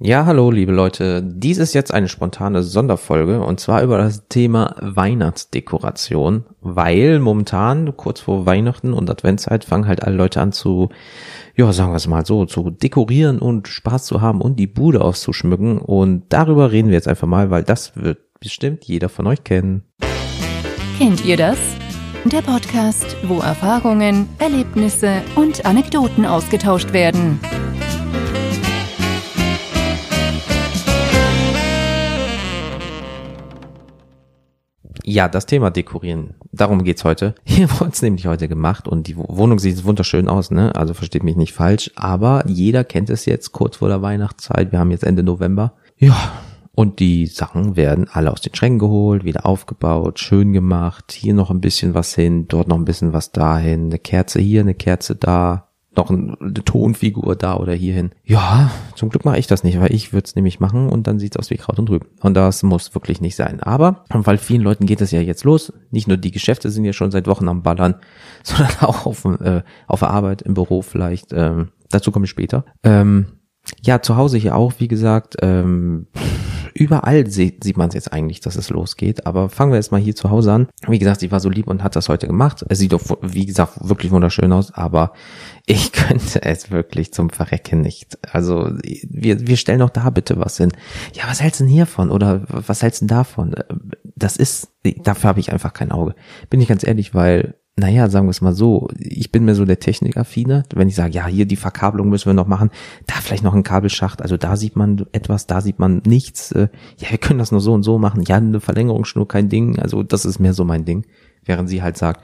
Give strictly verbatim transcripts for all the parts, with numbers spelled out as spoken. Ja, hallo liebe Leute, dies ist jetzt eine spontane Sonderfolge und zwar über das Thema Weihnachtsdekoration, weil momentan kurz vor Weihnachten und Adventszeit fangen halt alle Leute an zu, ja sagen wir es mal so, zu dekorieren und Spaß zu haben und die Bude auszuschmücken und darüber reden wir jetzt einfach mal, weil das wird bestimmt jeder von euch kennen. Kennt ihr das? Der Podcast, wo Erfahrungen, Erlebnisse und Anekdoten ausgetauscht werden. Ja, das Thema Dekorieren, darum geht's heute. Hier wurde es nämlich heute gemacht und die Wohnung sieht wunderschön aus, ne? Also versteht mich nicht falsch, aber jeder kennt es jetzt kurz vor der Weihnachtszeit, wir haben jetzt Ende November. Ja, und die Sachen werden alle aus den Schränken geholt, wieder aufgebaut, schön gemacht, hier noch ein bisschen was hin, dort noch ein bisschen was dahin, eine Kerze hier, eine Kerze da. Noch eine Tonfigur da oder hier hin. Ja, zum Glück mache ich das nicht, weil ich würde es nämlich machen und dann sieht es aus wie Kraut und Rüben. Und das muss wirklich nicht sein. Aber, weil vielen Leuten geht es ja jetzt los, nicht nur die Geschäfte sind ja schon seit Wochen am Ballern, sondern auch auf, äh, auf der Arbeit, im Büro vielleicht. Ähm, dazu komme ich später. Ähm, ja, zu Hause hier auch, wie gesagt, ähm, überall sieht, sieht man es jetzt eigentlich, dass es losgeht, aber fangen wir jetzt mal hier zu Hause an. Wie gesagt, sie war so lieb und hat das heute gemacht. Es sieht doch, wie gesagt, wirklich wunderschön aus, aber ich könnte es wirklich zum Verrecken nicht. Also wir, wir stellen doch da bitte was hin. Ja, was hältst du denn hiervon oder was hältst du denn davon? Das ist, dafür habe ich einfach kein Auge. Bin ich ganz ehrlich, weil... Naja, sagen wir es mal so, ich bin mir so der Technikaffine, wenn ich sage, ja, hier die Verkabelung müssen wir noch machen, da vielleicht noch ein Kabelschacht, also da sieht man etwas, da sieht man nichts, ja, wir können das nur so und so machen, ja, eine Verlängerungsschnur, kein Ding, also das ist mehr so mein Ding, während sie halt sagt,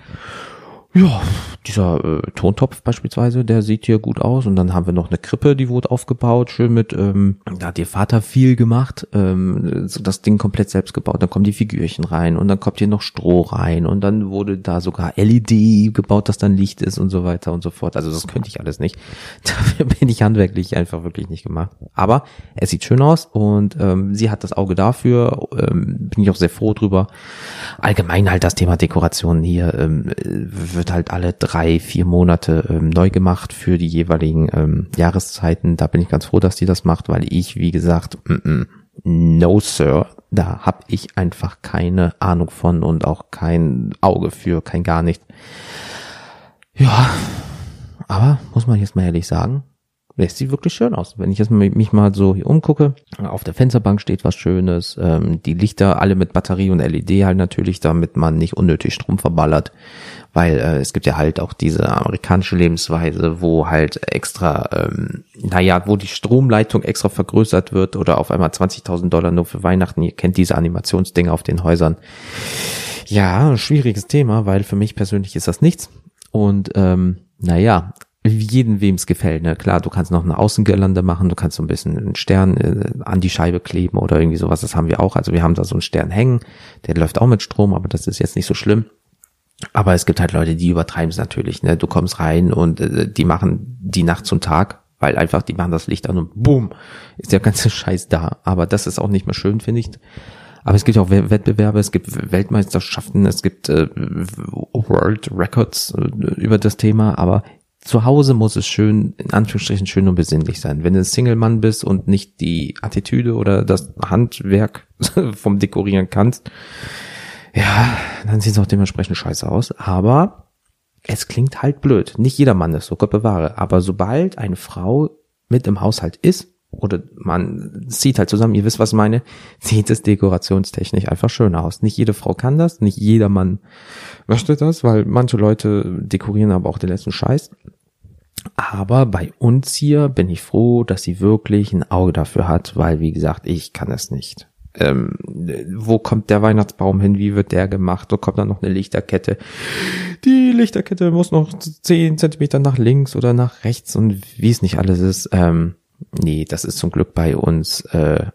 ja, dieser äh, Tontopf beispielsweise, der sieht hier gut aus und dann haben wir noch eine Krippe, die wurde aufgebaut, schön mit, ähm, da hat ihr Vater viel gemacht, ähm, so das Ding komplett selbst gebaut, dann kommen die Figürchen rein und dann kommt hier noch Stroh rein und dann wurde da sogar L E D gebaut, dass dann Licht ist und so weiter und so fort, also das könnte ich alles nicht, dafür bin ich handwerklich einfach wirklich nicht gemacht, aber es sieht schön aus und ähm, sie hat das Auge dafür, ähm, bin ich auch sehr froh drüber, allgemein halt das Thema Dekoration hier ähm, wird halt alle drei, vier Monate ähm, neu gemacht für die jeweiligen ähm, Jahreszeiten. Da bin ich ganz froh, dass die das macht, weil ich, wie gesagt, mm-mm, no sir, da habe ich einfach keine Ahnung von und auch kein Auge für, kein gar nichts. Ja, aber muss man jetzt mal ehrlich sagen, es sieht wirklich schön aus. Wenn ich jetzt mich mal so hier umgucke, auf der Fensterbank steht was Schönes, ähm, die Lichter alle mit Batterie und L E D halt natürlich, damit man nicht unnötig Strom verballert, weil äh, es gibt ja halt auch diese amerikanische Lebensweise, wo halt extra, ähm, naja, wo die Stromleitung extra vergrößert wird oder auf einmal zwanzigtausend Dollar nur für Weihnachten. Ihr kennt diese Animationsdinge auf den Häusern. Ja, schwieriges Thema, weil für mich persönlich ist das nichts und ähm, naja, jeden, wem es gefällt, ne, klar, du kannst noch eine Außengirlande machen, du kannst so ein bisschen einen Stern äh, an die Scheibe kleben oder irgendwie sowas, das haben wir auch, also wir haben da so einen Stern hängen, der läuft auch mit Strom, aber das ist jetzt nicht so schlimm, aber es gibt halt Leute, die übertreiben es natürlich, ne, du kommst rein und äh, die machen die Nacht zum Tag, weil einfach, die machen das Licht an und boom, ist der ganze Scheiß da, aber das ist auch nicht mehr schön, finde ich. Aber es gibt auch Wettbewerbe, es gibt Weltmeisterschaften, es gibt äh, World Records äh, über das Thema, aber zu Hause muss es schön, in Anführungsstrichen, schön und besinnlich sein. Wenn du ein Single-Mann bist und nicht die Attitüde oder das Handwerk vom Dekorieren kannst, ja, dann sieht es auch dementsprechend scheiße aus. Aber es klingt halt blöd. Nicht jeder Mann ist so, Gott bewahre. Aber sobald eine Frau mit im Haushalt ist, oder man zieht halt zusammen, ihr wisst, was ich meine, sieht es dekorationstechnisch einfach schön aus. Nicht jede Frau kann das, nicht jeder Mann möchte das, weil manche Leute dekorieren aber auch den letzten Scheiß. Aber bei uns hier bin ich froh, dass sie wirklich ein Auge dafür hat, weil, wie gesagt, ich kann es nicht. Ähm, wo kommt der Weihnachtsbaum hin, wie wird der gemacht, wo kommt dann noch eine Lichterkette, die Lichterkette muss noch zehn Zentimeter nach links oder nach rechts und wie es nicht alles ist, ähm, nee, das ist zum Glück bei uns äh,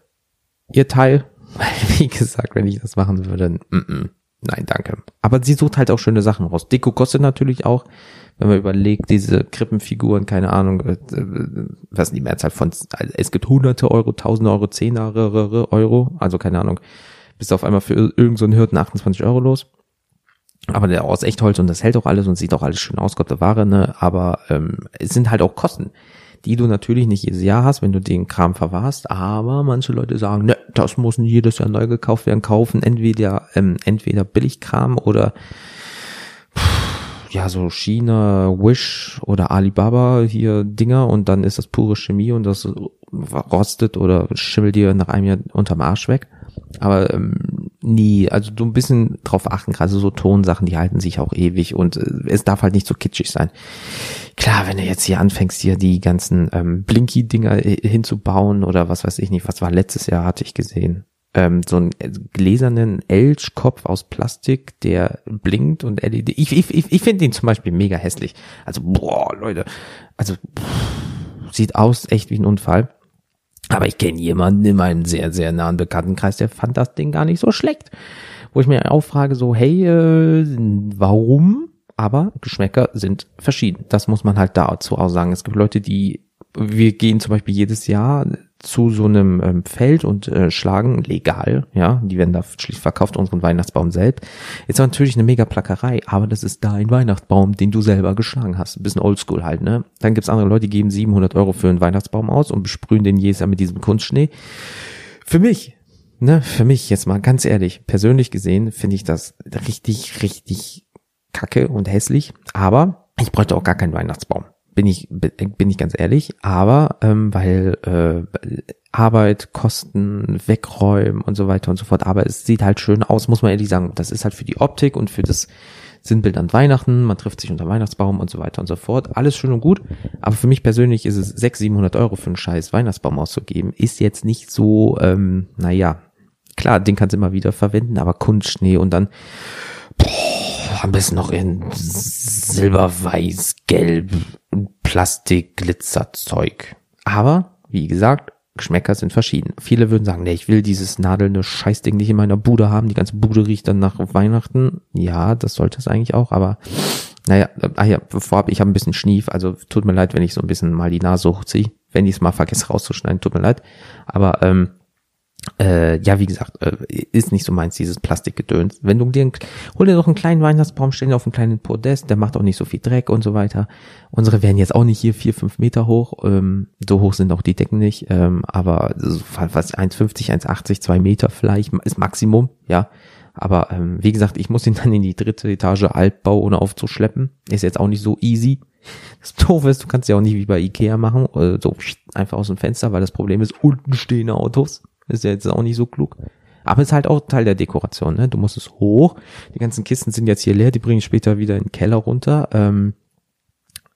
ihr Teil, weil wie gesagt, wenn ich das machen würde, mm-mm, nein, danke. Aber sie sucht halt auch schöne Sachen raus. Deko kostet natürlich auch, wenn man überlegt, diese Krippenfiguren, keine Ahnung, äh, was ist die Mehrzahl von, es gibt hunderte Euro, tausende Euro, zehnere Euro, also keine Ahnung, bist auf einmal für irgendeinen so Hirten achtundzwanzig Euro los. Aber der aus Echtholz und das hält auch alles und sieht auch alles schön aus, Gott bewahre, ne? Aber ähm, es sind halt auch Kosten. die du natürlich nicht jedes Jahr hast, wenn du den Kram verwahrst, aber manche Leute sagen, ne, das muss nicht jedes Jahr neu gekauft werden, kaufen entweder ähm, entweder Billigkram oder pff, ja so China, Wish oder Alibaba hier Dinger und dann ist das pure Chemie und das rostet oder schimmelt dir nach einem Jahr unterm Arsch weg, aber ähm, nie, also du ein bisschen drauf achten, gerade so Tonsachen, die halten sich auch ewig und äh, es darf halt nicht so kitschig sein. Klar, wenn du jetzt hier anfängst, hier die ganzen ähm, Blinky-Dinger hinzubauen oder was weiß ich nicht, was war letztes Jahr, hatte ich gesehen, ähm, so einen gläsernen Elchkopf aus Plastik, der blinkt und L E D, ich, ich, ich, ich finde ihn zum Beispiel mega hässlich, also boah, Leute, also pff, sieht aus echt wie ein Unfall. Aber ich kenne jemanden in meinem sehr, sehr nahen Bekanntenkreis, der fand das Ding gar nicht so schlecht. Wo ich mir auch frage, so, hey, äh, warum? Aber Geschmäcker sind verschieden. Das muss man halt dazu auch sagen. Es gibt Leute, die, wir gehen zum Beispiel jedes Jahr zu so einem ähm, Feld und äh, schlagen legal, ja, die werden da schließlich verkauft, unseren Weihnachtsbaum selbst. Ist natürlich eine mega Plackerei, aber das ist dein Weihnachtsbaum, den du selber geschlagen hast. Ein bisschen oldschool halt, ne? Dann gibt's andere Leute, die geben siebenhundert Euro für einen Weihnachtsbaum aus und besprühen den jedes Jahr mit diesem Kunstschnee. Für mich, ne, für mich jetzt mal ganz ehrlich, persönlich gesehen finde ich das richtig, richtig kacke und hässlich, aber ich bräuchte auch gar keinen Weihnachtsbaum. Bin ich, bin ich ganz ehrlich, aber ähm, weil äh, Arbeit, Kosten, wegräumen und so weiter und so fort, aber es sieht halt schön aus, muss man ehrlich sagen, das ist halt für die Optik und für das Sinnbild an Weihnachten, man trifft sich unter Weihnachtsbaum und so weiter und so fort, alles schön und gut, aber für mich persönlich ist es sechshundert, siebenhundert Euro für einen scheiß Weihnachtsbaum auszugeben, ist jetzt nicht so, ähm, naja, klar, den kannst du immer wieder verwenden, aber Kunstschnee und dann boah, am besten noch in silberweiß, gelb, Plastik, Glitzerzeug. Aber, wie gesagt, Geschmäcker sind verschieden. Viele würden sagen, nee, ich will dieses nadelnde Scheißding nicht in meiner Bude haben, die ganze Bude riecht dann nach Weihnachten. Ja, das sollte es eigentlich auch, aber naja, ach ja, vorab, ich habe ein bisschen Schnief, also tut mir leid, wenn ich so ein bisschen mal die Nase hochziehe. Wenn ich es mal vergesse rauszuschneiden, tut mir leid. Aber, ähm, Äh, ja, wie gesagt, äh, ist nicht so meins, dieses Plastikgedöns. Wenn du dir, einen, hol dir doch einen kleinen Weihnachtsbaum, stell ihn auf einen kleinen Podest, der macht auch nicht so viel Dreck und so weiter. Unsere werden jetzt auch nicht hier vier, fünf Meter hoch, ähm, so hoch sind auch die Decken nicht, ähm, aber so fast eins fünfzig, eins achtzig, zwei Meter vielleicht, ist Maximum, ja. Aber ähm, wie gesagt, ich muss ihn dann in die dritte Etage Altbau ohne aufzuschleppen, ist jetzt auch nicht so easy. Das Doofe ist, du kannst ja auch nicht wie bei Ikea machen, äh, so einfach aus dem Fenster, weil das Problem ist, unten stehende Autos. Ist ja jetzt auch nicht so klug. Aber ist halt auch Teil der Dekoration, ne? Du musst es hoch. Die ganzen Kisten sind jetzt hier leer, die bringe ich später wieder in den Keller runter. Ähm,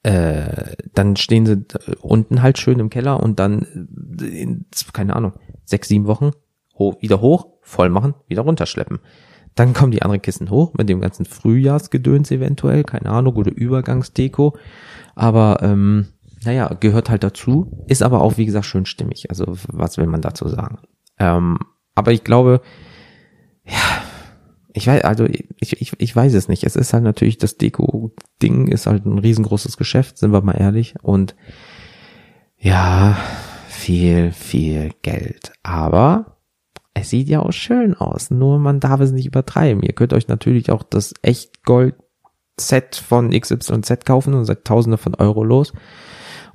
äh, dann stehen sie unten halt schön im Keller und dann in, keine Ahnung, sechs, sieben Wochen hoch, wieder hoch, voll machen, wieder runterschleppen. Dann kommen die anderen Kisten hoch mit dem ganzen Frühjahrsgedöns eventuell, keine Ahnung, oder Übergangsdeko. Aber, ähm, naja, gehört halt dazu. Ist aber auch, wie gesagt, schön stimmig. Also, was will man dazu sagen? Ähm, aber ich glaube, ja, ich weiß, also ich, ich, ich weiß es nicht. Es ist halt natürlich, das Deko-Ding ist halt ein riesengroßes Geschäft, sind wir mal ehrlich. Und ja, viel, viel Geld. Aber es sieht ja auch schön aus. Nur man darf es nicht übertreiben. Ihr könnt euch natürlich auch das Echtgold-Set von X Y Z kaufen und seid Tausende von Euro los.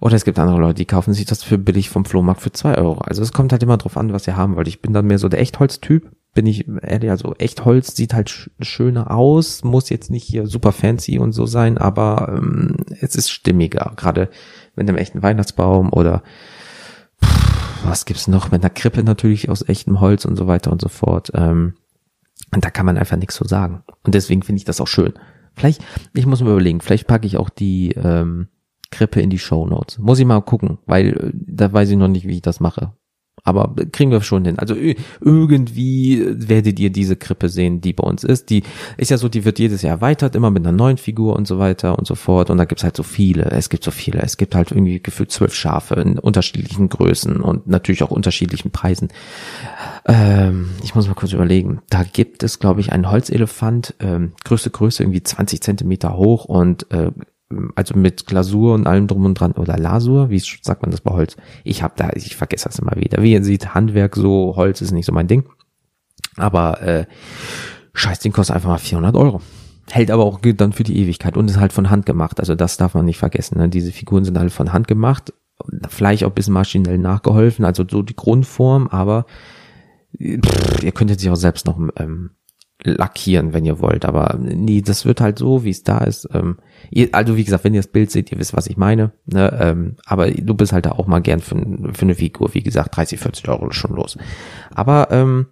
Oder es gibt andere Leute, die kaufen sich das für billig vom Flohmarkt für zwei Euro. Also es kommt halt immer drauf an, was ihr haben wollt. Ich bin dann mehr so der Echtholz-Typ, bin ich ehrlich. Also Echtholz sieht halt sch- schöner aus, muss jetzt nicht hier super fancy und so sein, aber ähm, es ist stimmiger. Gerade mit einem echten Weihnachtsbaum oder pff, was gibt's noch? Mit einer Krippe natürlich aus echtem Holz und so weiter und so fort. Ähm, und da kann man einfach nichts so sagen. Und deswegen finde ich das auch schön. Vielleicht, ich muss mir überlegen, vielleicht packe ich auch die ähm, Krippe in die Shownotes. Muss ich mal gucken, weil da weiß ich noch nicht, wie ich das mache. Aber kriegen wir schon hin. Also irgendwie werdet ihr diese Krippe sehen, die bei uns ist. Die ist ja so, die wird jedes Jahr erweitert, immer mit einer neuen Figur und so weiter und so fort. Und da gibt's halt so viele. Es gibt so viele. Es gibt halt irgendwie gefühlt zwölf Schafe in unterschiedlichen Größen und natürlich auch unterschiedlichen Preisen. Ähm, ich muss mal kurz überlegen. Da gibt es, glaube ich, einen Holzelefant, ähm, größte Größe, irgendwie zwanzig Zentimeter hoch und äh, also mit Glasur und allem drum und dran, oder Lasur, wie sagt man das bei Holz? Ich hab da, ich vergesse das immer wieder. Wie ihr seht, Handwerk so, Holz ist nicht so mein Ding. Aber äh, scheiß, den kostet einfach mal vierhundert Euro. Hält aber auch dann für die Ewigkeit und ist halt von Hand gemacht. Also das darf man nicht vergessen. Ne? Diese Figuren sind alle von Hand gemacht. vielleicht auch ein bisschen maschinell nachgeholfen, also so die Grundform, aber pff, ihr könntet sich auch selbst noch ähm, lackieren, wenn ihr wollt, aber nee, das wird halt so, wie es da ist. Ähm, ihr, also wie gesagt, wenn ihr das Bild seht, ihr wisst, was ich meine, ne? ähm, aber du bist halt da auch mal gern für, für eine Figur, wie gesagt, dreißig, vierzig Euro schon los. Aber ähm,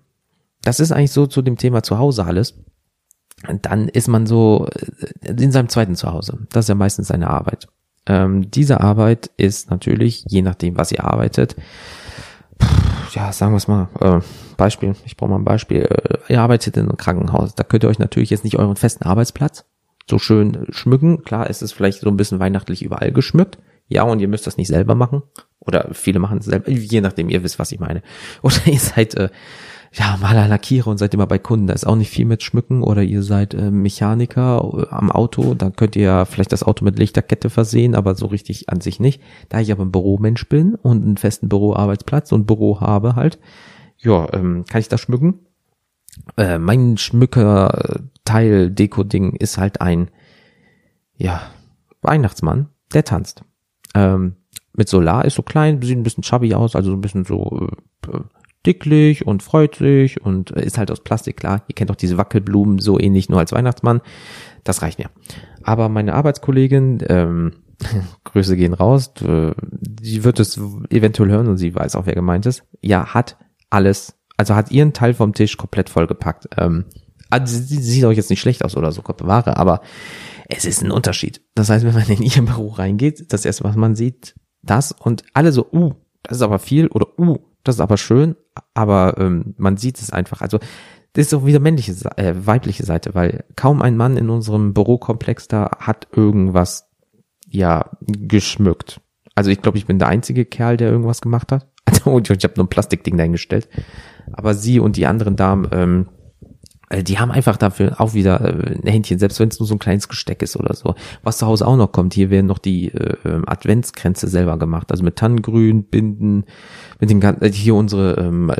das ist eigentlich so zu dem Thema Zuhause alles. Dann ist man so in seinem zweiten Zuhause. Das ist ja meistens seine Arbeit. Ähm, diese Arbeit ist natürlich, je nachdem, was ihr arbeitet, pff, ja, sagen wir es mal, äh, Beispiel, ich brauche mal ein Beispiel, äh, ihr arbeitet in einem Krankenhaus, da könnt ihr euch natürlich jetzt nicht euren festen Arbeitsplatz so schön schmücken. Klar, es ist vielleicht so ein bisschen weihnachtlich überall geschmückt, ja, und ihr müsst das nicht selber machen. Oder viele machen es selber, je nachdem, ihr wisst, was ich meine. Oder ihr seid... Äh, ja, Maler, Lackierer und seid immer bei Kunden, da ist auch nicht viel mit Schmücken, oder ihr seid äh, Mechaniker äh, am Auto, dann könnt ihr ja vielleicht das Auto mit Lichterkette versehen, aber so richtig an sich nicht. Da ich aber ein Büromensch bin und einen festen Büroarbeitsplatz und Büro habe halt, ja, ähm, kann ich das schmücken. Äh, mein Schmücker-Teil-Deko-Ding ist halt ein, ja, Weihnachtsmann, der tanzt. Ähm, mit Solar, ist so klein, sieht ein bisschen chubby aus, also so ein bisschen so... Äh, dicklich und freut sich und ist halt aus Plastik, klar. Ihr kennt auch diese Wackelblumen, so ähnlich, nur als Weihnachtsmann. Das reicht mir. Aber meine Arbeitskollegin, ähm, Grüße gehen raus, die wird es eventuell hören und sie weiß auch, wer gemeint ist. Ja, hat alles, also hat ihren Teil vom Tisch komplett vollgepackt. Ähm, also sie sieht auch jetzt nicht schlecht aus oder so, Gott bewahre, aber es ist ein Unterschied. Das heißt, wenn man in ihr Büro reingeht, das erste, was man sieht, das und alle so, uh, das ist aber viel oder uh, das ist aber schön, aber ähm, man sieht es einfach. Also das ist auch wieder männliche, äh, weibliche Seite, weil kaum ein Mann in unserem Bürokomplex da hat irgendwas, ja, geschmückt. Also ich glaube, ich bin der einzige Kerl, der irgendwas gemacht hat. Und ich habe nur ein Plastikding dahingestellt. Aber sie und die anderen Damen, ähm, die haben einfach dafür auch wieder ein Händchen, selbst wenn es nur so ein kleines Gesteck ist oder so. Was zu Hause auch noch kommt, hier werden noch die äh, Adventskränze selber gemacht, also mit Tannengrün, Binden, mit dem ganzen, hier unsere, ähm,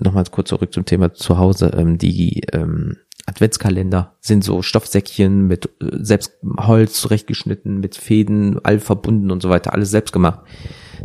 nochmal kurz zurück zum Thema zu Hause, ähm, die ähm, Adventskalender sind so Stoffsäckchen mit äh, selbst Holz zurechtgeschnitten, mit Fäden, all verbunden und so weiter, alles selbst gemacht.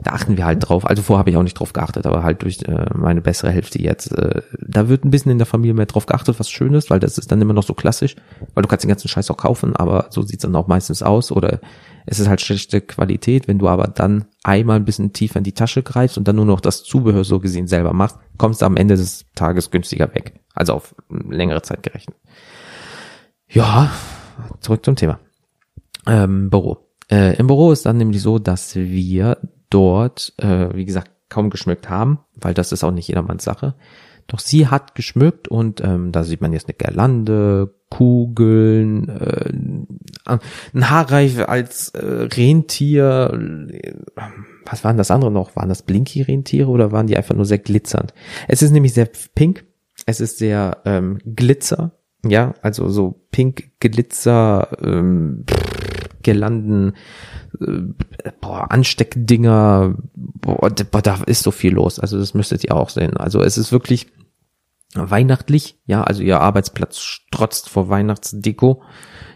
Da achten wir halt drauf, also vorher habe ich auch nicht drauf geachtet, aber halt durch äh, meine bessere Hälfte jetzt, äh, da wird ein bisschen in der Familie mehr drauf geachtet, was schön ist, weil das ist dann immer noch so klassisch, weil du kannst den ganzen Scheiß auch kaufen, aber so sieht's dann auch meistens aus, oder es ist halt schlechte Qualität. Wenn du aber dann einmal ein bisschen tiefer in die Tasche greifst und dann nur noch das Zubehör so gesehen selber machst, kommst du am Ende des Tages günstiger weg, also auf längere Zeit gerechnet. Ja, zurück zum Thema ähm, Büro. Äh, im Büro ist dann nämlich so, dass wir dort, äh, wie gesagt, kaum geschmückt haben, weil das ist auch nicht jedermanns Sache. Doch sie hat geschmückt und ähm, da sieht man jetzt eine Girlande, Kugeln, äh, ein Haarreif als äh, Rentier. Was waren das andere noch? Waren das Blinky-Rentiere oder waren die einfach nur sehr glitzernd? Es ist nämlich sehr pink, es ist sehr ähm, Glitzer, ja, also so pink, Glitzer, ähm, Girlanden, äh, boah, Ansteckdinger, boah, boah, da ist so viel los, also das müsstet ihr auch sehen, also es ist wirklich weihnachtlich, ja, also ihr Arbeitsplatz strotzt vor Weihnachtsdeko,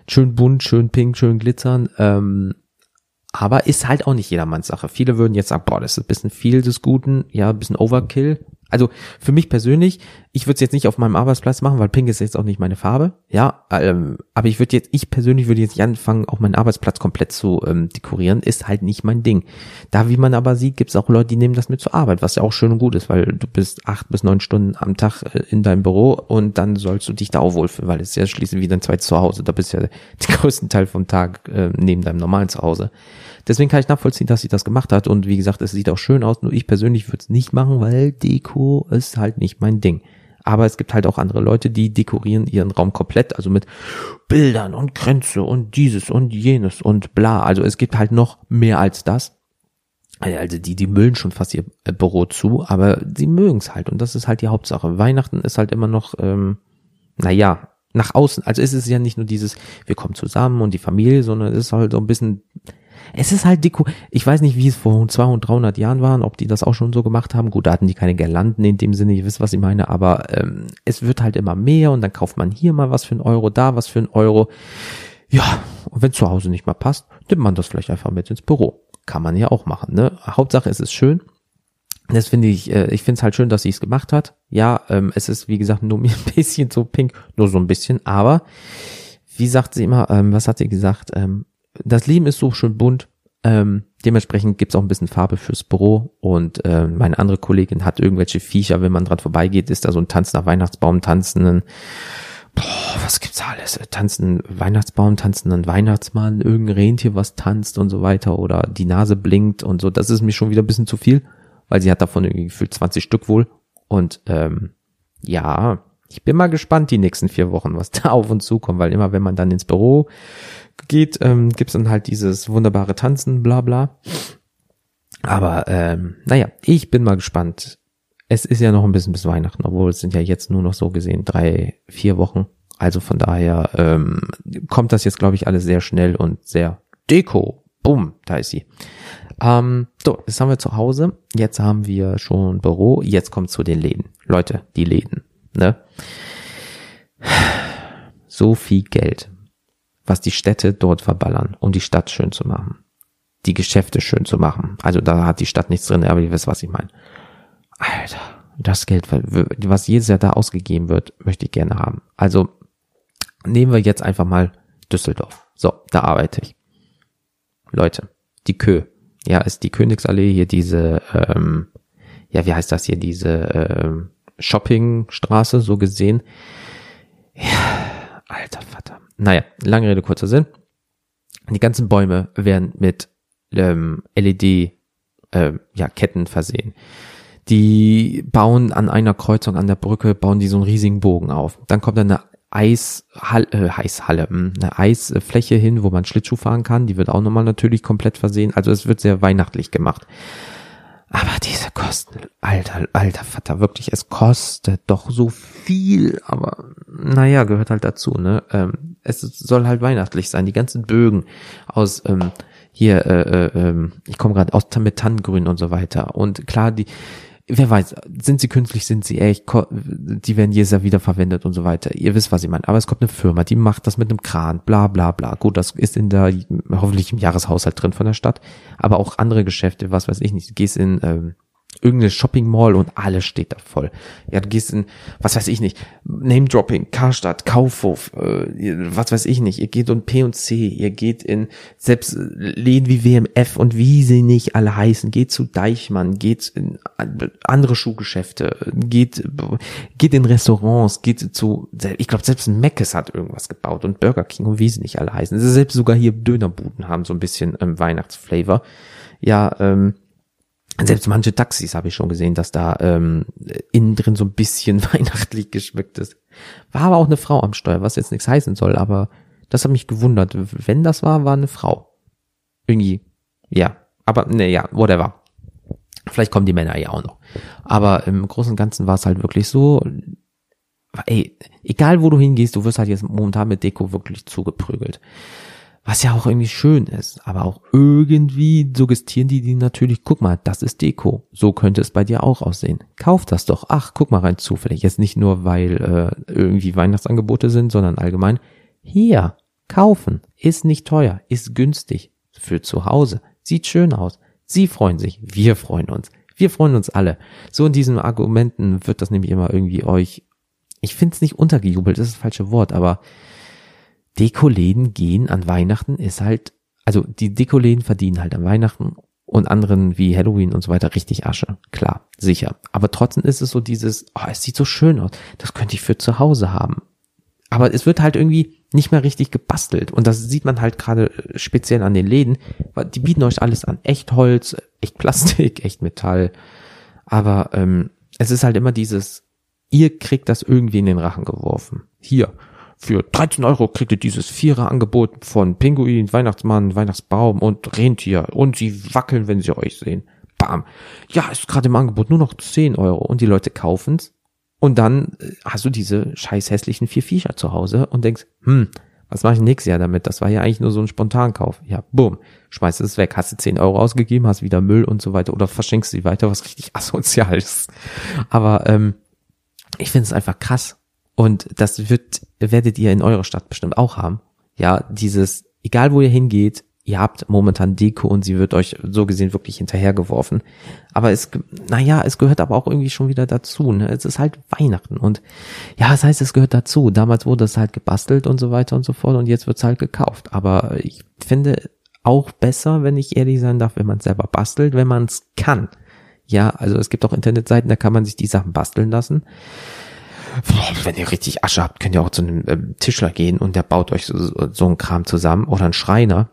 schön bunt, schön pink, schön glitzern, ähm, aber ist halt auch nicht jedermanns Sache, viele würden jetzt sagen, boah, das ist ein bisschen viel des Guten, ja, ein bisschen Overkill. Also für mich persönlich, ich würde es jetzt nicht auf meinem Arbeitsplatz machen, weil Pink ist jetzt auch nicht meine Farbe, ja, ähm, aber ich würde jetzt, ich persönlich würde jetzt nicht anfangen, auch meinen Arbeitsplatz komplett zu ähm, dekorieren, ist halt nicht mein Ding. Da, wie man aber sieht, gibt es auch Leute, die nehmen das mit zur Arbeit, was ja auch schön und gut ist, weil du bist acht bis neun Stunden am Tag in deinem Büro und dann sollst du dich da auch wohlfühlen, weil es ist ja schließlich wieder ein zweites Zuhause, da bist du ja den größten Teil vom Tag äh, neben deinem normalen Zuhause. Deswegen kann ich nachvollziehen, dass sie das gemacht hat und wie gesagt, es sieht auch schön aus, nur ich persönlich würde es nicht machen, weil Deko ist halt nicht mein Ding. Aber es gibt halt auch andere Leute, die dekorieren ihren Raum komplett, also mit Bildern und Kränze und dieses und jenes und bla. Also es gibt halt noch mehr als das. Also die, die müllen schon fast ihr Büro zu, aber sie mögen es halt und das ist halt die Hauptsache. Weihnachten ist halt immer noch, ähm, naja, nach außen. Also es ist ja nicht nur dieses, wir kommen zusammen und die Familie, sondern es ist halt so ein bisschen... Es ist halt Deko, ich weiß nicht, wie es vor zweihundert, dreihundert Jahren waren, ob die das auch schon so gemacht haben. Gut, da hatten die keine Girlanden in dem Sinne, ihr wisst, was ich meine, aber ähm, es wird halt immer mehr und dann kauft man hier mal was für einen Euro, da was für einen Euro. Ja, und wenn zu Hause nicht mal passt, nimmt man das vielleicht einfach mit ins Büro. kann man ja auch machen, ne? Hauptsache, es ist schön. Das finde ich, äh, ich finde es halt schön, dass sie es gemacht hat. Ja, ähm, es ist, wie gesagt, nur mir ein bisschen so pink, nur so ein bisschen, aber wie sagt sie immer, ähm, was hat sie gesagt? Ähm, das Leben ist so schön bunt, ähm, dementsprechend gibt's auch ein bisschen Farbe fürs Büro und äh, meine andere Kollegin hat irgendwelche Viecher, wenn man dran vorbeigeht, ist da so ein Tanz nach Weihnachtsbaum, tanzenden, boah, was gibt's da alles? Tanzenden Weihnachtsbaum, tanzenden Weihnachtsmann, irgendein Rentier, was tanzt und so weiter oder die Nase blinkt und so, das ist mir schon wieder ein bisschen zu viel, weil sie hat davon irgendwie gefühlt zwanzig Stück wohl und ähm, ja, ich bin mal gespannt die nächsten vier Wochen, was da auf uns zukommt, weil immer, wenn man dann ins Büro geht, ähm, gibt's dann halt dieses wunderbare Tanzen, bla bla. Aber ähm, naja, ich bin mal gespannt. Es ist ja noch ein bisschen bis Weihnachten, obwohl es sind ja jetzt nur noch so gesehen drei, vier Wochen. Also von daher ähm, kommt das jetzt, glaube ich, alles sehr schnell und sehr Deko. Bumm, da ist sie. Ähm, so, jetzt haben wir zu Hause, jetzt haben wir schon Büro, jetzt kommt zu den Läden. Leute, die Läden. Ne? So viel Geld, was die Städte dort verballern, um die Stadt schön zu machen, die Geschäfte schön zu machen. Also da hat die Stadt nichts drin, aber ihr wisst, was ich meine. Alter, das Geld, was jedes Jahr da ausgegeben wird, möchte ich gerne haben. Also nehmen wir jetzt einfach mal Düsseldorf. So, da arbeite ich. Leute, die Kö. Ja, ist die Königsallee hier diese, ähm, ja, wie heißt das hier, diese, ähm, Shoppingstraße, so gesehen. Ja, alter Vater. Naja, lange Rede, kurzer Sinn. Die ganzen Bäume werden mit ähm, L E D-Ketten ähm, ja, versehen. Die bauen an einer Kreuzung, an der Brücke, bauen die so einen riesigen Bogen auf. Dann kommt dann eine Eishalle, äh, Eishalle, eine Eisfläche hin, wo man Schlittschuh fahren kann. Die wird auch nochmal natürlich komplett versehen. Also es wird sehr weihnachtlich gemacht. Aber diese Kosten, alter, alter Vater, wirklich, es kostet doch so viel, aber naja, gehört halt dazu, ne, ähm, es soll halt weihnachtlich sein, die ganzen Bögen aus, ähm, hier, äh, äh, ich komme gerade aus mit Tannengrün und so weiter und klar, die, wer weiß, sind sie künstlich, sind sie echt, die werden jedes Jahr wieder verwendet und so weiter, ihr wisst, was ich meine, aber es kommt eine Firma, die macht das mit einem Kran, bla bla bla, gut, das ist in der, hoffentlich im Jahreshaushalt drin von der Stadt, aber auch andere Geschäfte, was weiß ich nicht, du gehst in ähm, irgendeine Shopping Mall und alles steht da voll, ja, du gehst in, was weiß ich nicht, Name-Dropping, Karstadt, Kaufhof, äh, was weiß ich nicht, ihr geht in P und C, ihr geht in selbst Läden wie W M F und wie sie nicht alle heißen, geht zu Deichmann, geht in andere Schuhgeschäfte, geht geht in Restaurants, geht zu, ich glaube selbst Mc's hat irgendwas gebaut und Burger King und wie sie nicht alle heißen, selbst sogar hier Dönerbuden haben so ein bisschen ähm, Weihnachtsflavor, ja, ähm, selbst manche Taxis habe ich schon gesehen, dass da ähm, innen drin so ein bisschen weihnachtlich geschmückt ist. War aber auch eine Frau am Steuer, was jetzt nichts heißen soll, aber das hat mich gewundert. Wenn das war, war eine Frau. Irgendwie, ja, aber naja, ne, whatever. Vielleicht kommen die Männer ja auch noch. Aber im Großen und Ganzen war es halt wirklich so, ey, egal wo du hingehst, du wirst halt jetzt momentan mit Deko wirklich zugeprügelt. Was ja auch irgendwie schön ist, aber auch irgendwie suggestieren die die natürlich, guck mal, das ist Deko, so könnte es bei dir auch aussehen, kauf das doch, ach, guck mal rein zufällig, jetzt nicht nur, weil äh, irgendwie Weihnachtsangebote sind, sondern allgemein, hier, kaufen, ist nicht teuer, ist günstig, für zu Hause, sieht schön aus, sie freuen sich, wir freuen uns, wir freuen uns alle, so in diesen Argumenten wird das nämlich immer irgendwie euch, ich find's nicht untergejubelt, das ist das falsche Wort, aber Dekoläden gehen an Weihnachten ist halt, also die Dekoläden verdienen halt an Weihnachten und anderen wie Halloween und so weiter richtig Asche, klar, sicher. Aber trotzdem ist es so dieses, oh, es sieht so schön aus, das könnte ich für zu Hause haben. Aber es wird halt irgendwie nicht mehr richtig gebastelt und das sieht man halt gerade speziell an den Läden, weil die bieten euch alles an, echt Holz, echt Plastik, echt Metall, aber ähm, es ist halt immer dieses, ihr kriegt das irgendwie in den Rachen geworfen, hier. Für dreizehn Euro kriegt ihr dieses Vierer-Angebot von Pinguin, Weihnachtsmann, Weihnachtsbaum und Rentier. Und sie wackeln, wenn sie euch sehen. Bam. Ja, ist gerade im Angebot nur noch zehn Euro. Und die Leute kaufen's. Und dann hast du diese scheiß hässlichen vier Viecher zu Hause und denkst, hm, was mache ich nächstes Jahr damit? Das war ja eigentlich nur so ein Spontankauf. Ja, bumm. Schmeißt es weg. Hast du zehn Euro ausgegeben, hast wieder Müll und so weiter. Oder verschenkst sie weiter, was richtig asozial ist. Aber ähm, ich finde es einfach krass. Und das wird, werdet ihr in eurer Stadt bestimmt auch haben. Ja, dieses, egal wo ihr hingeht, ihr habt momentan Deko und sie wird euch so gesehen wirklich hinterhergeworfen. Aber es, naja, es gehört aber auch irgendwie schon wieder dazu. Ne? Es ist halt Weihnachten und ja, das heißt, es gehört dazu. Damals wurde es halt gebastelt und so weiter und so fort und jetzt wird es halt gekauft. Aber ich finde auch besser, wenn ich ehrlich sein darf, wenn man es selber bastelt, wenn man es kann. Ja, also es gibt auch Internetseiten, da kann man sich die Sachen basteln lassen. Wenn ihr richtig Asche habt, könnt ihr auch zu einem Tischler gehen und der baut euch so, so einen Kram zusammen oder einen Schreiner.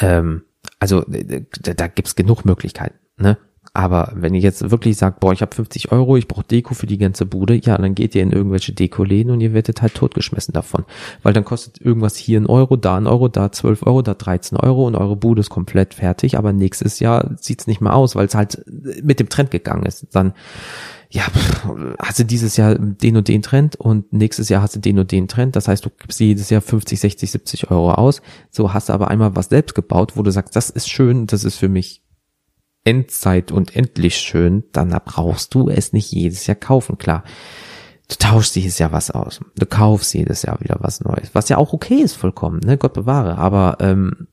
Ähm, also da, da gibt's genug Möglichkeiten, ne? Aber wenn ihr jetzt wirklich sagt, boah, ich habe fünfzig Euro, ich brauche Deko für die ganze Bude, ja, dann geht ihr in irgendwelche Deko-Läden und ihr werdet halt totgeschmissen davon. Weil dann kostet irgendwas hier einen Euro, da einen Euro, da zwölf Euro, da dreizehn Euro und eure Bude ist komplett fertig, aber nächstes Jahr sieht's nicht mehr aus, weil es halt mit dem Trend gegangen ist. Dann, ja, hast du dieses Jahr den und den Trend und nächstes Jahr hast du den und den Trend, das heißt, du gibst jedes Jahr fünfzig, sechzig, siebzig Euro aus, so hast du aber einmal was selbst gebaut, wo du sagst, das ist schön, das ist für mich Endzeit und endlich schön, dann brauchst du es nicht jedes Jahr kaufen, klar. Du tauschst jedes Jahr was aus, du kaufst jedes Jahr wieder was Neues, was ja auch okay ist vollkommen, ne, Gott bewahre, aber ähm,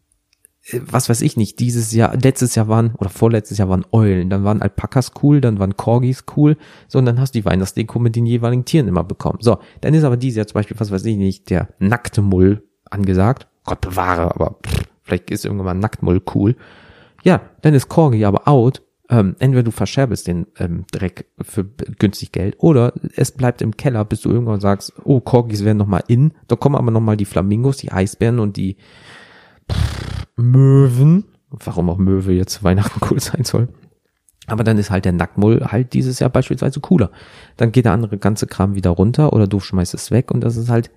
was weiß ich nicht, dieses Jahr, letztes Jahr waren, oder vorletztes Jahr waren Eulen, dann waren Alpakas cool, dann waren Corgis cool, so, und dann hast du die Weihnachtsdeko mit den jeweiligen Tieren immer bekommen, so, dann ist aber dieses Jahr zum Beispiel, was weiß ich nicht, der nackte Mull angesagt, Gott bewahre, aber pff, vielleicht ist irgendwann mal Nacktmull cool. Ja, dann ist Corgi aber out. Ähm, entweder du verscherbest den ähm, Dreck für günstig Geld oder es bleibt im Keller, bis du irgendwann sagst, oh, Corgis werden nochmal in. Da kommen aber nochmal die Flamingos, die Eisbären und die pff, Möwen. Warum auch Möwe jetzt zu Weihnachten cool sein soll. Aber dann ist halt der Nacktmull halt dieses Jahr beispielsweise cooler. Dann geht der andere ganze Kram wieder runter oder du schmeißt es weg und das ist halt...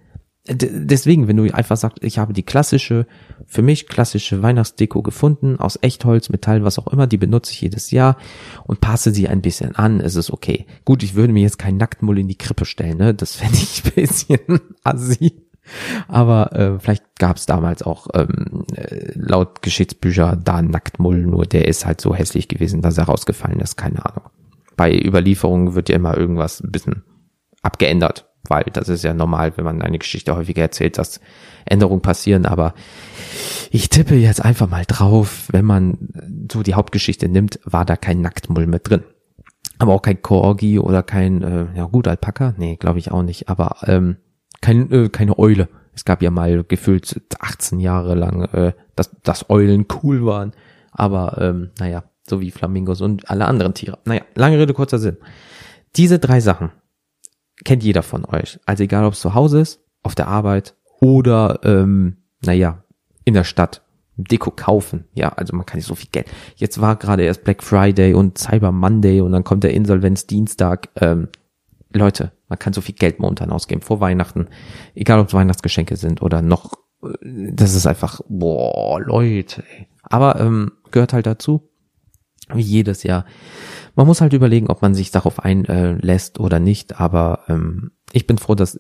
Deswegen, wenn du einfach sagst, ich habe die klassische, für mich klassische Weihnachtsdeko gefunden, aus Echtholz, Metall, was auch immer, die benutze ich jedes Jahr und passe sie ein bisschen an, es ist okay. Gut, ich würde mir jetzt keinen Nacktmull in die Krippe stellen, ne? Das fände ich ein bisschen assi. Aber äh, vielleicht gab es damals auch ähm, laut Geschichtsbücher da einen Nacktmull, nur der ist halt so hässlich gewesen, dass er rausgefallen ist, keine Ahnung. Bei Überlieferungen wird ja immer irgendwas ein bisschen abgeändert. Weil das ist ja normal, wenn man eine Geschichte häufiger erzählt, dass Änderungen passieren, aber ich tippe jetzt einfach mal drauf, wenn man so die Hauptgeschichte nimmt, war da kein Nacktmull mit drin. Aber auch kein Corgi oder kein, äh, ja gut, Alpaka, nee, glaube ich auch nicht, aber ähm, kein, äh, keine Eule. Es gab ja mal gefühlt achtzehn Jahre lang, äh, dass, dass Eulen cool waren, aber ähm, naja, so wie Flamingos und alle anderen Tiere. Naja, lange Rede, kurzer Sinn. Diese drei Sachen kennt jeder von euch. Also egal, ob es zu Hause ist, auf der Arbeit oder, ähm, naja, in der Stadt. Deko kaufen. Ja, also man kann nicht so viel Geld. Jetzt war gerade erst Black Friday und Cyber Monday und dann kommt der Insolvenzdienstag. Ähm, Leute, man kann so viel Geld momentan ausgeben vor Weihnachten. Egal, ob es Weihnachtsgeschenke sind oder noch. Das ist einfach, boah, Leute. Aber ähm, gehört halt dazu. Wie jedes Jahr. Man muss halt überlegen, ob man sich darauf einlässt oder nicht, aber ähm, ich bin froh, dass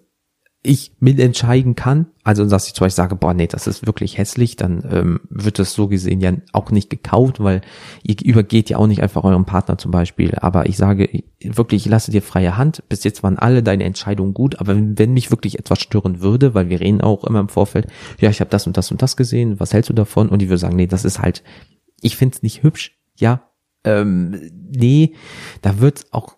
ich mitentscheiden kann, also dass ich zum Beispiel sage, boah, nee, das ist wirklich hässlich, dann ähm, wird das so gesehen ja auch nicht gekauft, weil ihr übergeht ja auch nicht einfach euren Partner zum Beispiel, aber ich sage wirklich, ich lasse dir freie Hand, bis jetzt waren alle deine Entscheidungen gut, aber wenn, wenn mich wirklich etwas stören würde, weil wir reden auch immer im Vorfeld, ja, ich habe das und das und das gesehen, was hältst du davon? Und die würde sagen, nee, das ist halt, ich find's nicht hübsch, ja, Ähm, nee, da wird auch,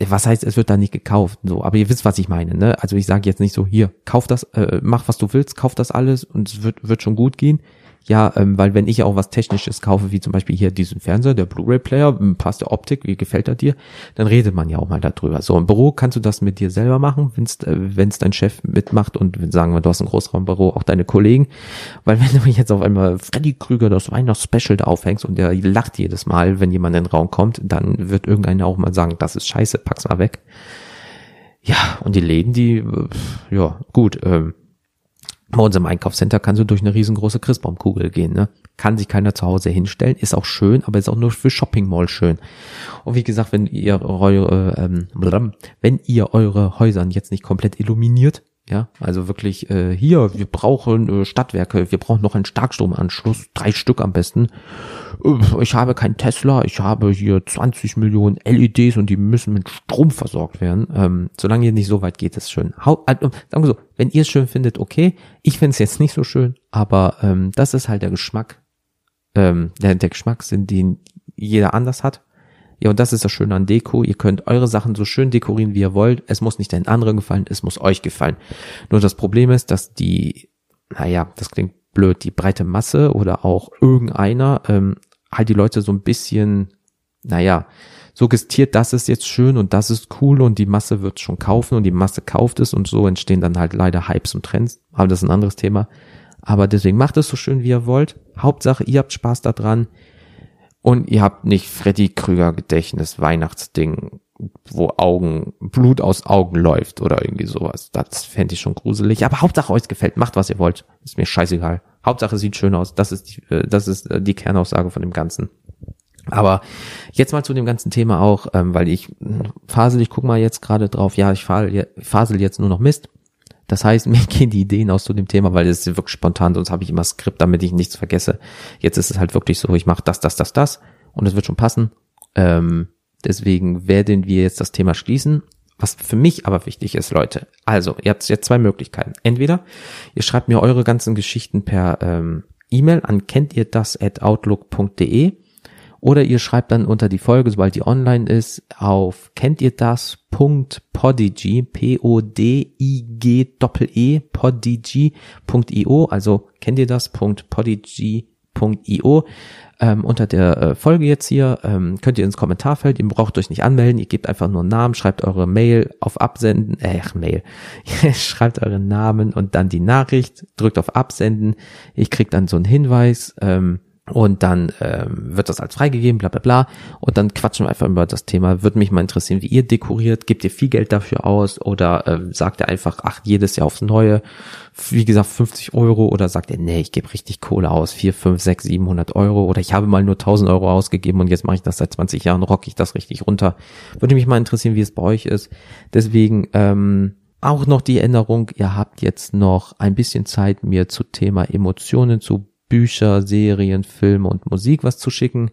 was heißt, es wird da nicht gekauft, so, aber ihr wisst, was ich meine, ne? Also ich sage jetzt nicht so, hier, kauf das, äh, mach was du willst, kauf das alles und es wird, wird schon gut gehen. Ja, ähm, weil wenn ich auch was Technisches kaufe, wie zum Beispiel hier diesen Fernseher, der Blu-ray-Player, passt der Optik, wie gefällt er dir, dann redet man ja auch mal darüber. So, im Büro kannst du das mit dir selber machen, wenn's, äh, wenn's dein Chef mitmacht und sagen wir, du hast ein Großraumbüro, auch deine Kollegen, weil wenn du jetzt auf einmal Freddy Krüger das Weihnachtsspecial da aufhängst und der lacht jedes Mal, wenn jemand in den Raum kommt, dann wird irgendeiner auch mal sagen, das ist scheiße, pack's mal weg. Ja, und die Läden, die, ja, gut, ähm, bei unserem Einkaufscenter kannst du durch eine riesengroße Christbaumkugel gehen, ne? Kann sich keiner zu Hause hinstellen, ist auch schön, aber ist auch nur für Shopping Mall schön. Und wie gesagt, wenn ihr eure, ähm, wenn ihr eure Häuser jetzt nicht komplett illuminiert, Ja, also wirklich äh, hier, wir brauchen äh, Stadtwerke, wir brauchen noch einen Starkstromanschluss, drei Stück am besten. Äh, ich habe keinen Tesla, ich habe hier zwanzig Millionen L E Ds und die müssen mit Strom versorgt werden. Ähm, solange ihr nicht so weit geht, ist schön. Hau, äh, sagen wir so, wenn ihr es schön findet, okay. Ich finde es jetzt nicht so schön, aber ähm, das ist halt der Geschmack, ähm, der, der Geschmackssinn, den jeder anders hat. Ja, und das ist das Schöne an Deko. Ihr könnt eure Sachen so schön dekorieren, wie ihr wollt. Es muss nicht den anderen gefallen, es muss euch gefallen. Nur das Problem ist, dass die, naja, das klingt blöd, die breite Masse oder auch irgendeiner ähm, halt die Leute so ein bisschen, naja, suggestiert, das ist jetzt schön und das ist cool und die Masse wird schon kaufen und die Masse kauft es und so entstehen dann halt leider Hypes und Trends. Aber das ist ein anderes Thema. Aber deswegen macht es so schön, wie ihr wollt. Hauptsache, ihr habt Spaß daran. Und ihr habt nicht Freddy Krüger Gedächtnis Weihnachtsding, wo Augen, Blut aus Augen läuft oder irgendwie sowas. Das fände ich schon gruselig. Aber Hauptsache euch gefällt. Macht, was ihr wollt. Ist mir scheißegal. Hauptsache es sieht schön aus. Das ist, die, das ist die Kernaussage von dem Ganzen. Aber jetzt mal zu dem ganzen Thema auch, weil ich fasel, ich guck mal jetzt gerade drauf. Ja, ich fasel jetzt nur noch Mist. Das heißt, mir gehen die Ideen aus zu dem Thema, weil es ist wirklich spontan, sonst habe ich immer Skript, damit ich nichts vergesse. Jetzt ist es halt wirklich so, ich mache das, das, das, das und es wird schon passen. Ähm, deswegen werden wir jetzt das Thema schließen. Was für mich aber wichtig ist, Leute, also ihr habt jetzt zwei Möglichkeiten. Entweder ihr schreibt mir eure ganzen Geschichten per ähm, E-Mail an kennt ihr das at outlook punkt de oder ihr schreibt dann unter die Folge, sobald die online ist, auf kennt ihr das punkt podigy, P-O-D-I-G-E, podigy punkt io, also kennt ihr das punkt podigy punkt io. Ähm, unter der äh, Folge jetzt hier ähm, könnt ihr ins Kommentarfeld, ihr braucht euch nicht anmelden, ihr gebt einfach nur einen Namen, schreibt eure Mail auf Absenden, äh, Mail, schreibt euren Namen und dann die Nachricht, drückt auf Absenden, ich krieg dann so einen Hinweis, ähm, und dann ähm, wird das als freigegeben, bla bla bla. Und dann quatschen wir einfach über das Thema. Würde mich mal interessieren, wie ihr dekoriert. Gebt ihr viel Geld dafür aus oder ähm, sagt ihr einfach, ach, jedes Jahr aufs Neue. Wie gesagt, fünfzig Euro. Oder sagt ihr, nee, ich gebe richtig Kohle aus. vier, fünf, sechs, siebenhundert Euro. Oder ich habe mal nur tausend Euro ausgegeben und jetzt mache ich das seit zwanzig Jahren, rocke ich das richtig runter. Würde mich mal interessieren, wie es bei euch ist. Deswegen ähm, auch noch die Änderung. Ihr habt jetzt noch ein bisschen Zeit, mir zu Thema Emotionen zu Bücher, Serien, Filme und Musik was zu schicken.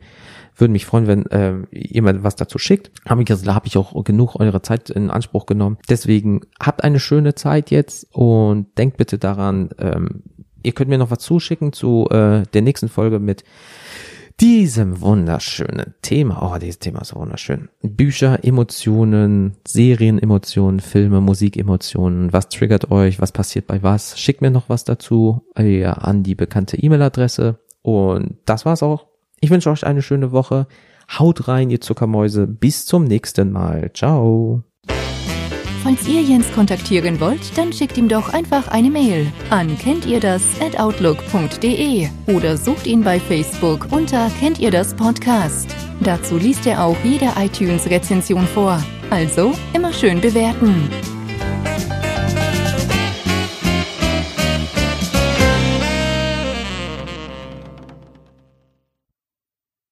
Würde mich freuen, wenn äh, jemand was dazu schickt. Habe ich, also, hab ich auch genug eurer Zeit in Anspruch genommen. Deswegen habt eine schöne Zeit jetzt und denkt bitte daran, ähm, ihr könnt mir noch was zuschicken zu äh, der nächsten Folge mit diesem wunderschönen Thema. Oh, dieses Thema ist so wunderschön. Bücher, Emotionen, Serien, Emotionen, Filme, Musik, Emotionen. Was triggert euch? Was passiert bei was? Schickt mir noch was dazu äh, an die bekannte E-Mail-Adresse. Und das war's auch. Ich wünsche euch eine schöne Woche. Haut rein, ihr Zuckermäuse. Bis zum nächsten Mal. Ciao. Falls ihr Jens kontaktieren wollt, dann schickt ihm doch einfach eine Mail an kennt ihr das at outlook punkt de oder sucht ihn bei Facebook unter Kennt ihr das Podcast. Dazu liest er auch jede iTunes-Rezension vor. Also immer schön bewerten.